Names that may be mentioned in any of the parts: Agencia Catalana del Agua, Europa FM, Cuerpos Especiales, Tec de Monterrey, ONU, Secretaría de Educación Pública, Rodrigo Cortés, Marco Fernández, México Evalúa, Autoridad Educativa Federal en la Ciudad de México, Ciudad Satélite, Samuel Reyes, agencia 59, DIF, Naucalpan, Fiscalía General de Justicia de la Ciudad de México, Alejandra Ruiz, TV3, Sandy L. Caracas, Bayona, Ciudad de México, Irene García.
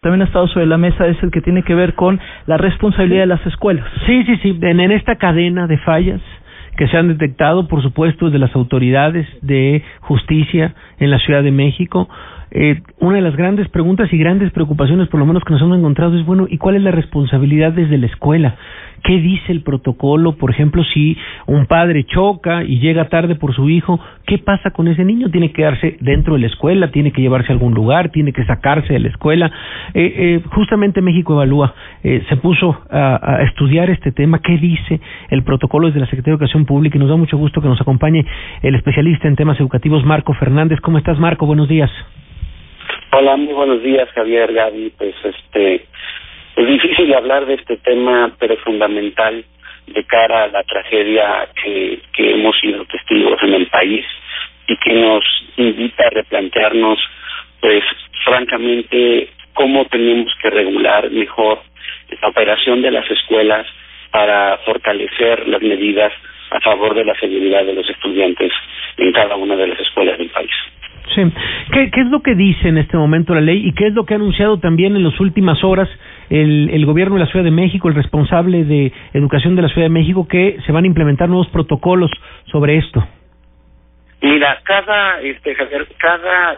también ha estado sobre la mesa es el que tiene que ver con la responsabilidad de las escuelas. Sí, en esta cadena de fallas que se han detectado, por supuesto, de las autoridades de justicia en la Ciudad de México. Una de las grandes preguntas y grandes preocupaciones, por lo menos que nos hemos encontrado, es, bueno, ¿y cuál es la responsabilidad desde la escuela? ¿Qué dice el protocolo? Por ejemplo, si un padre choca y llega tarde por su hijo, ¿qué pasa con ese niño? ¿Tiene que quedarse dentro de la escuela? ¿Tiene que llevarse a algún lugar? ¿Tiene que sacarse de la escuela? Justamente México Evalúa se puso a estudiar este tema. ¿Qué dice el protocolo desde la Secretaría de Educación Pública? Y nos da mucho gusto que nos acompañe el especialista en temas educativos, Marco Fernández. ¿Cómo estás, Marco? Buenos días. Hola, muy buenos días, Javier, Gaby. Pues es difícil hablar de este tema, pero es fundamental de cara a la tragedia que hemos sido testigos en el país y que nos invita a replantearnos, pues, francamente, cómo tenemos que regular mejor la operación de las escuelas para fortalecer las medidas a favor de la seguridad de los estudiantes en cada una de las escuelas del país. Sí. ¿Qué es lo que dice en este momento la ley y qué es lo que ha anunciado también en las últimas horas el gobierno de la Ciudad de México, el responsable de educación de la Ciudad de México, que se van a implementar nuevos protocolos sobre esto? Mira, cada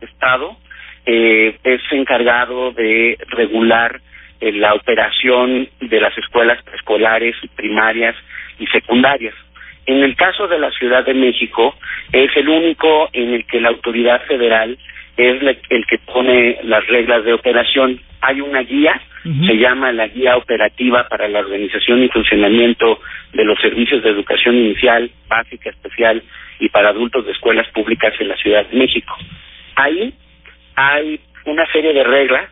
estado es encargado de regular la operación de las escuelas preescolares, primarias y secundarias. En el caso de la Ciudad de México, es el único en el que la autoridad federal es el que pone las reglas de operación. Hay una guía, se llama la Guía Operativa para la Organización y Funcionamiento de los Servicios de Educación Inicial, Básica, Especial y para Adultos de Escuelas Públicas en la Ciudad de México. Ahí hay una serie de reglas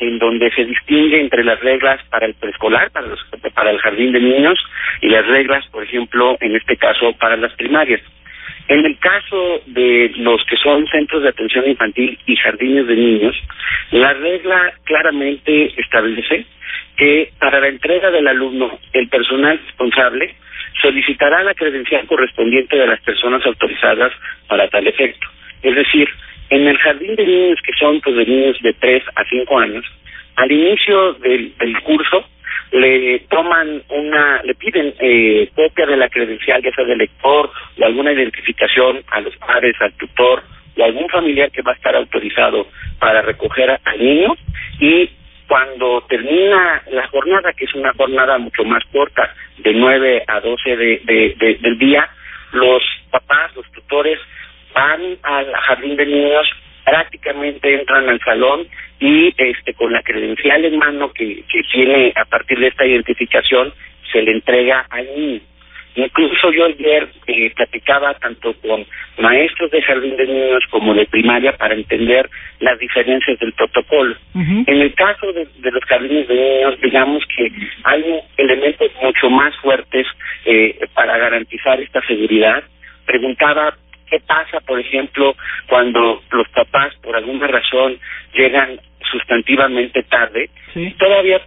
en donde se distingue entre las reglas para el preescolar, para el jardín de niños, y las reglas, por ejemplo, en este caso, para las primarias. En el caso de los que son centros de atención infantil y jardines de niños, la regla claramente establece que para la entrega del alumno, el personal responsable solicitará la credencial correspondiente de las personas autorizadas para tal efecto. Es decir, en el jardín de niños, que son pues de niños de 3 a 5 años, al inicio del curso le piden copia de la credencial, ya sea del lector o alguna identificación a los padres, al tutor o algún familiar que va a estar autorizado para recoger al niño, y cuando termina la jornada, que es una jornada mucho más corta, de 9 a 12 del día, los papás, los tutores, van al jardín de niños, prácticamente entran al salón y con la credencial en mano que tiene a partir de esta identificación, se le entrega al niño. Incluso yo ayer platicaba tanto con maestros de jardín de niños como de primaria para entender las diferencias del protocolo. En el caso de los jardines de niños, digamos que hay elementos mucho más fuertes para garantizar esta seguridad. Preguntaba, ¿qué pasa, por ejemplo, cuando los papás, por alguna razón, llegan sustantivamente tarde? Sí. Todavía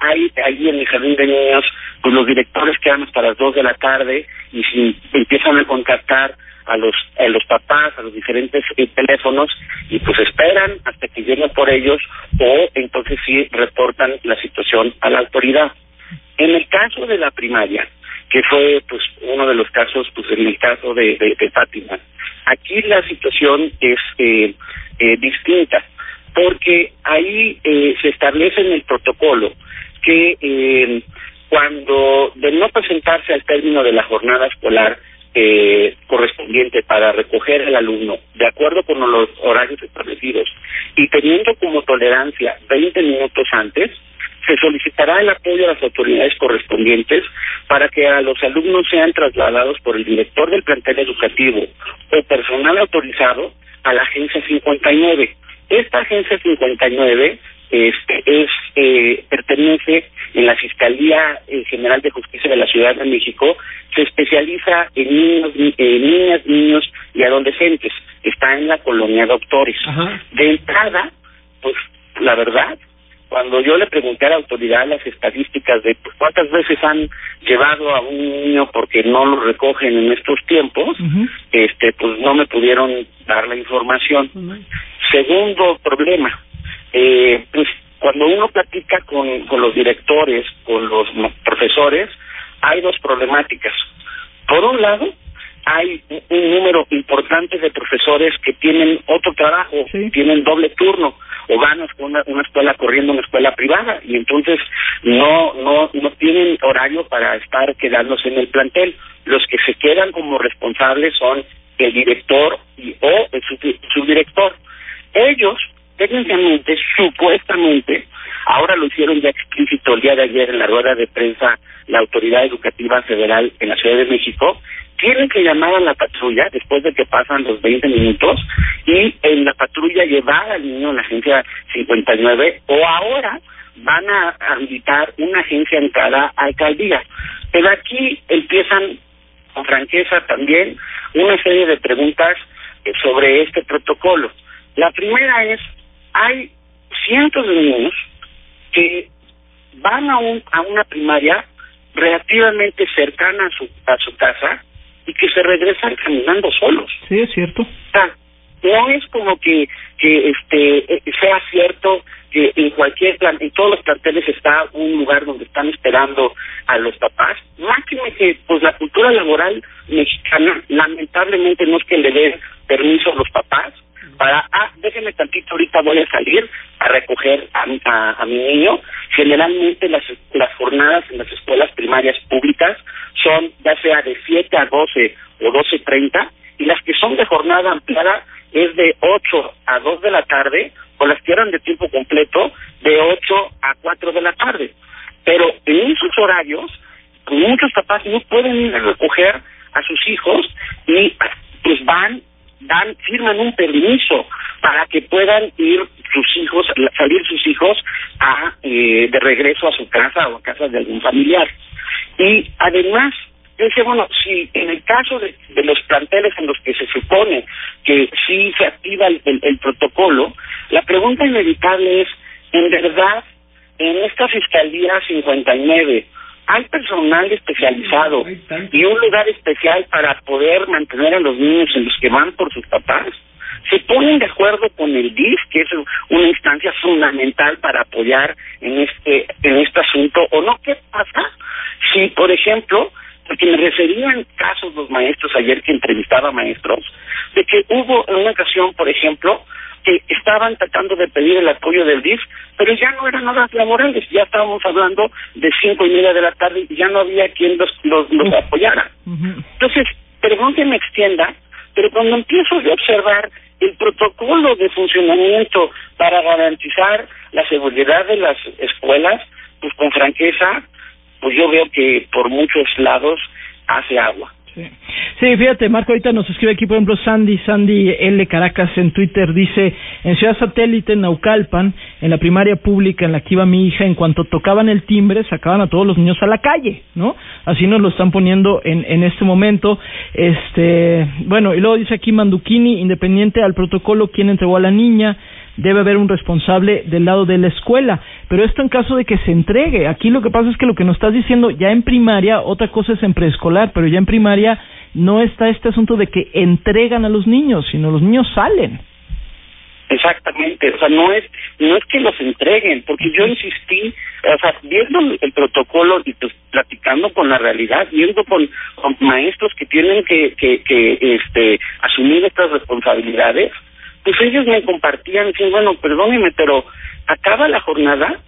hay en el jardín de niños, pues los directores quedan hasta las 2 de la tarde, y si empiezan a contactar a los papás, a los diferentes teléfonos, y pues esperan hasta que lleguen por ellos, o entonces sí reportan la situación a la autoridad. En el caso de la primaria, que fue pues uno de los casos, pues en el caso de Fátima, aquí la situación es distinta, porque ahí se establece en el protocolo que cuando de no presentarse al término de la jornada escolar correspondiente para recoger al alumno de acuerdo con los horarios establecidos y teniendo como tolerancia 20 minutos antes, se solicitará el apoyo a las autoridades correspondientes para que a los alumnos sean trasladados por el director del plantel educativo o personal autorizado a la agencia 59. Esta agencia 59 pertenece en la Fiscalía General de Justicia de la Ciudad de México, se especializa en niñas, niños y adolescentes. Está en la colonia Doctores. Ajá. De entrada, pues la verdad, cuando yo le pregunté a la autoridad las estadísticas de pues, cuántas veces han llevado a un niño porque no lo recogen en estos tiempos, pues no me pudieron dar la información. Segundo problema, pues Cuando uno platica con los directores, con los profesores, hay dos problemáticas. Por un lado, hay un número importante de profesores que tienen otro trabajo, sí, tienen doble turno, o van a una escuela corriendo, una escuela privada, y entonces no tienen horario para estar quedándose en el plantel. Los que se quedan como responsables son el director o el subdirector. Ellos, técnicamente, supuestamente, ahora lo hicieron ya explícito el día de ayer en la rueda de prensa, la Autoridad Educativa Federal en la Ciudad de México, tienen que llamar a la patrulla después de que pasan los 20 minutos y en la patrulla llevar al niño a la agencia 59, o ahora van a habilitar una agencia en cada alcaldía. Pero aquí empiezan, con franqueza también, una serie de preguntas sobre este protocolo. La primera es, hay cientos de niños que van a una primaria relativamente cercana a su casa y que se regresan caminando solos. Sí, es cierto. O sea, no es como que sea cierto que en todos los planteles está un lugar donde están esperando a los papás. Máxime que pues la cultura laboral mexicana lamentablemente no es que le den permiso a los papás para, déjenme tantito, ahorita voy a salir a recoger a mi niño. Generalmente las jornadas en las escuelas primarias públicas son ya sea de 7 a 12 o 12:30, y las que son de jornada ampliada es de 8 a 2 de la tarde, o las que eran de tiempo completo de 8 a 4 de la tarde. Pero en esos horarios, muchos papás no pueden ir a recoger a sus hijos y pues firman un permiso para que puedan ir salir sus hijos de regreso a su casa o a casa de algún familiar. Y además, dice, bueno, si en el caso de los planteles en los que se supone que sí se activa el protocolo, la pregunta inevitable es, ¿en verdad en esta Fiscalía 59 hay personal especializado y un lugar especial para poder mantener a los niños en los que van por sus papás? Se ponen de acuerdo con el DIF, que es una instancia fundamental para apoyar en este asunto, o no. ¿Qué pasa si, por ejemplo, porque me referían casos los maestros ayer que entrevistaba maestros, de que hubo en una ocasión, por ejemplo, que estaban tratando de pedir el apoyo del DIF, pero ya no eran horas laborales, ya estábamos hablando de 5:30 de la tarde y ya no había quien los apoyara. Entonces, perdón que me extienda, pero cuando empiezo yo a observar el protocolo de funcionamiento para garantizar la seguridad de las escuelas, pues con franqueza, pues yo veo que por muchos lados hace agua. Sí, fíjate, Marco, ahorita nos escribe aquí, por ejemplo, Sandy L. Caracas en Twitter, dice, en Ciudad Satélite, en Naucalpan, en la primaria pública en la que iba mi hija, en cuanto tocaban el timbre, sacaban a todos los niños a la calle, ¿no? Así nos lo están poniendo en este momento. Bueno, y luego dice aquí Manduquini, independiente al protocolo, ¿quién entregó a la niña? Debe haber un responsable del lado de la escuela, pero esto en caso de que se entregue. Aquí lo que pasa es que lo que nos estás diciendo ya en primaria, otra cosa es en preescolar, pero ya en primaria no está este asunto de que entregan a los niños, sino los niños salen. Exactamente, o sea, no es que los entreguen, porque yo insistí, o sea, viendo el protocolo y pues platicando con la realidad, viendo con maestros que tienen que asumir estas responsabilidades, pues ellos me compartían, dicen, bueno, perdónenme, pero acaba la jornada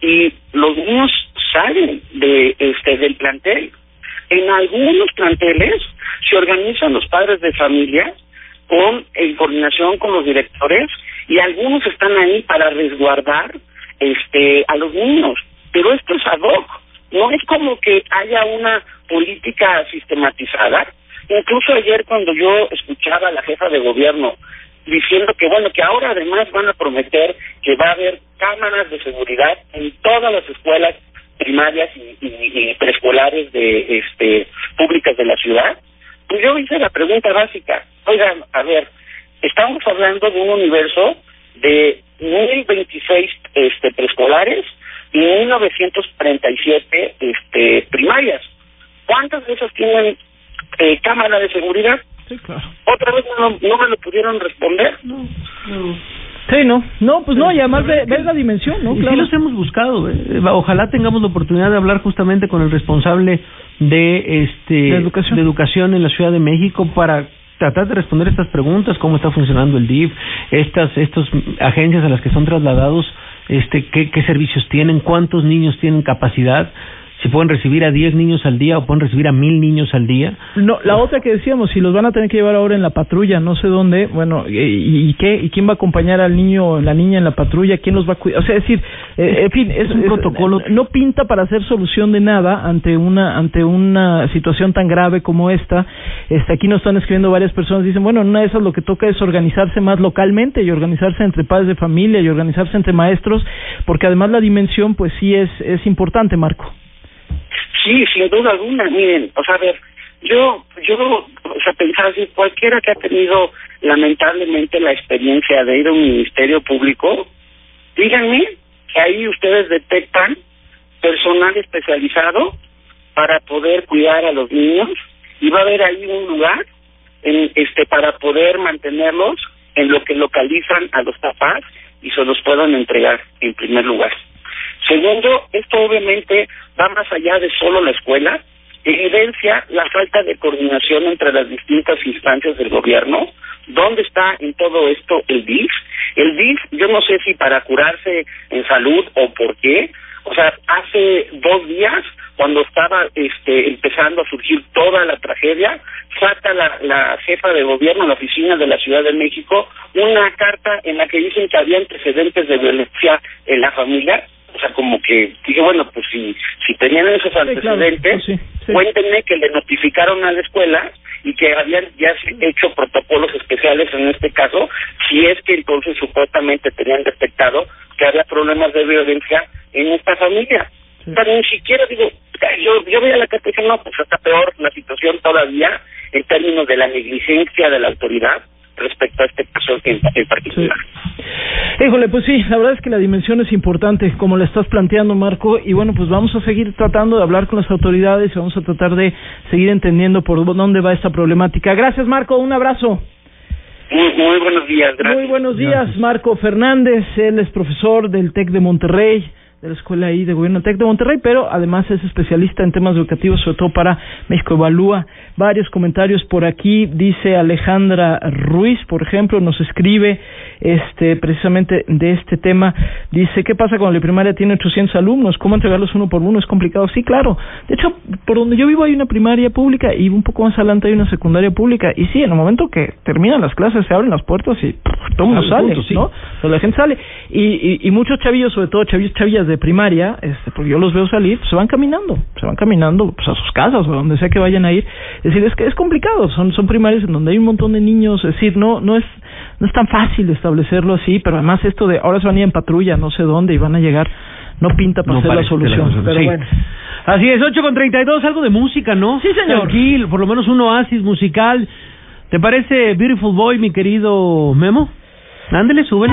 y los niños salen del plantel. En algunos planteles se organizan los padres de familia en coordinación con los directores, y algunos están ahí para resguardar a los niños, pero esto es ad hoc, no es como que haya una política sistematizada. Incluso ayer cuando yo escuchaba a la jefa de gobierno diciendo que bueno, que ahora además van a prometer que va a haber cámaras de seguridad en todas las escuelas primarias y preescolares de públicas de la ciudad, pues yo hice la pregunta básica, oigan, a ver, estamos hablando de un universo de 1026 preescolares y 1937 primarias, ¿cuántas de esas tienen cámara de seguridad? Sí, claro. Otra vez no me lo pudieron responder. No. Sí, no, y además ver la dimensión, ¿no? Claro. Sí los hemos buscado, ojalá tengamos la oportunidad de hablar justamente con el responsable de educación en la Ciudad de México para tratar de responder estas preguntas, cómo está funcionando el DIF, estas agencias a las que son trasladados, qué servicios tienen, cuántos niños tienen capacidad, si pueden recibir a 10 niños al día o pueden recibir a 1000 niños al día. No, la otra que decíamos, si los van a tener que llevar ahora en la patrulla, no sé dónde, bueno, ¿y quién va a acompañar al niño o la niña en la patrulla? ¿Quién los va a cuidar? O sea, es decir, en fin, es un protocolo. No pinta para hacer solución de nada ante una situación tan grave como esta. Aquí nos están escribiendo varias personas, dicen, bueno, una de esas lo que toca es organizarse más localmente y organizarse entre padres de familia y organizarse entre maestros, porque además la dimensión, pues sí es importante, Marco. Sí, sin duda alguna, miren, o sea, a ver, yo pensaba así, cualquiera que ha tenido lamentablemente la experiencia de ir a un ministerio público, díganme que ahí ustedes detectan personal especializado para poder cuidar a los niños y va a haber ahí un lugar para poder mantenerlos en lo que localizan a los papás y se los puedan entregar en primer lugar. Segundo, esto obviamente va más allá de solo la escuela, evidencia la falta de coordinación entre las distintas instancias del gobierno. ¿Dónde está en todo esto el DIF? El DIF, yo no sé si para curarse en salud o por qué, o sea, hace 2 días, cuando estaba empezando a surgir toda la tragedia, saca la jefa de gobierno, la oficina de la Ciudad de México, una carta en la que dicen que había antecedentes de violencia en la familia. O sea, como que dije, bueno, pues si tenían esos antecedentes, sí, claro. Sí. Cuéntenme que le notificaron a la escuela y que habían ya hecho protocolos especiales en este caso, si es que entonces supuestamente tenían detectado que había problemas de violencia en esta familia. Sí. Pero ni siquiera, digo, yo veía la carta y dije, no, pues está peor la situación todavía en términos de la negligencia de la autoridad respecto a este caso en particular. Sí. Híjole, pues sí, la verdad es que la dimensión es importante, como la estás planteando, Marco, y bueno, pues vamos a seguir tratando de hablar con las autoridades y vamos a tratar de seguir entendiendo por dónde va esta problemática. Gracias, Marco, un abrazo. Muy buenos días, gracias. Muy buenos días, gracias. Marco Fernández, él es profesor del Tec de Monterrey, de la escuela ahí de gobierno Tec de Monterrey, pero además es especialista en temas educativos, sobre todo para México Evalúa. Varios comentarios por aquí, dice Alejandra Ruiz, por ejemplo, nos escribe precisamente de este tema, dice, ¿qué pasa cuando la primaria tiene 800 alumnos? ¿Cómo entregarlos uno por uno? Es complicado. Sí, claro, de hecho, por donde yo vivo hay una primaria pública y un poco más adelante hay una secundaria pública, y sí, en el momento que terminan las clases se abren las puertas y todo el mundo sale, punto, sí. ¿No? O sea, la gente sale, y muchos chavillos, sobre todo chavillas de primaria, porque yo los veo salir, pues se van caminando pues a sus casas o a donde sea que vayan a ir. Es decir, es que es complicado, son primarias en donde hay un montón de niños, es decir, no es tan fácil establecerlo así, pero además esto de ahora se van a ir en patrulla, no sé dónde, y van a llegar, no pinta para hacer la solución, pero sí. Bueno. Así es, 8:32, algo de música, ¿no? Sí, señor. Aquí, por lo menos un oasis musical. ¿Te parece Beautiful Boy, mi querido Memo? Ándale, súbele.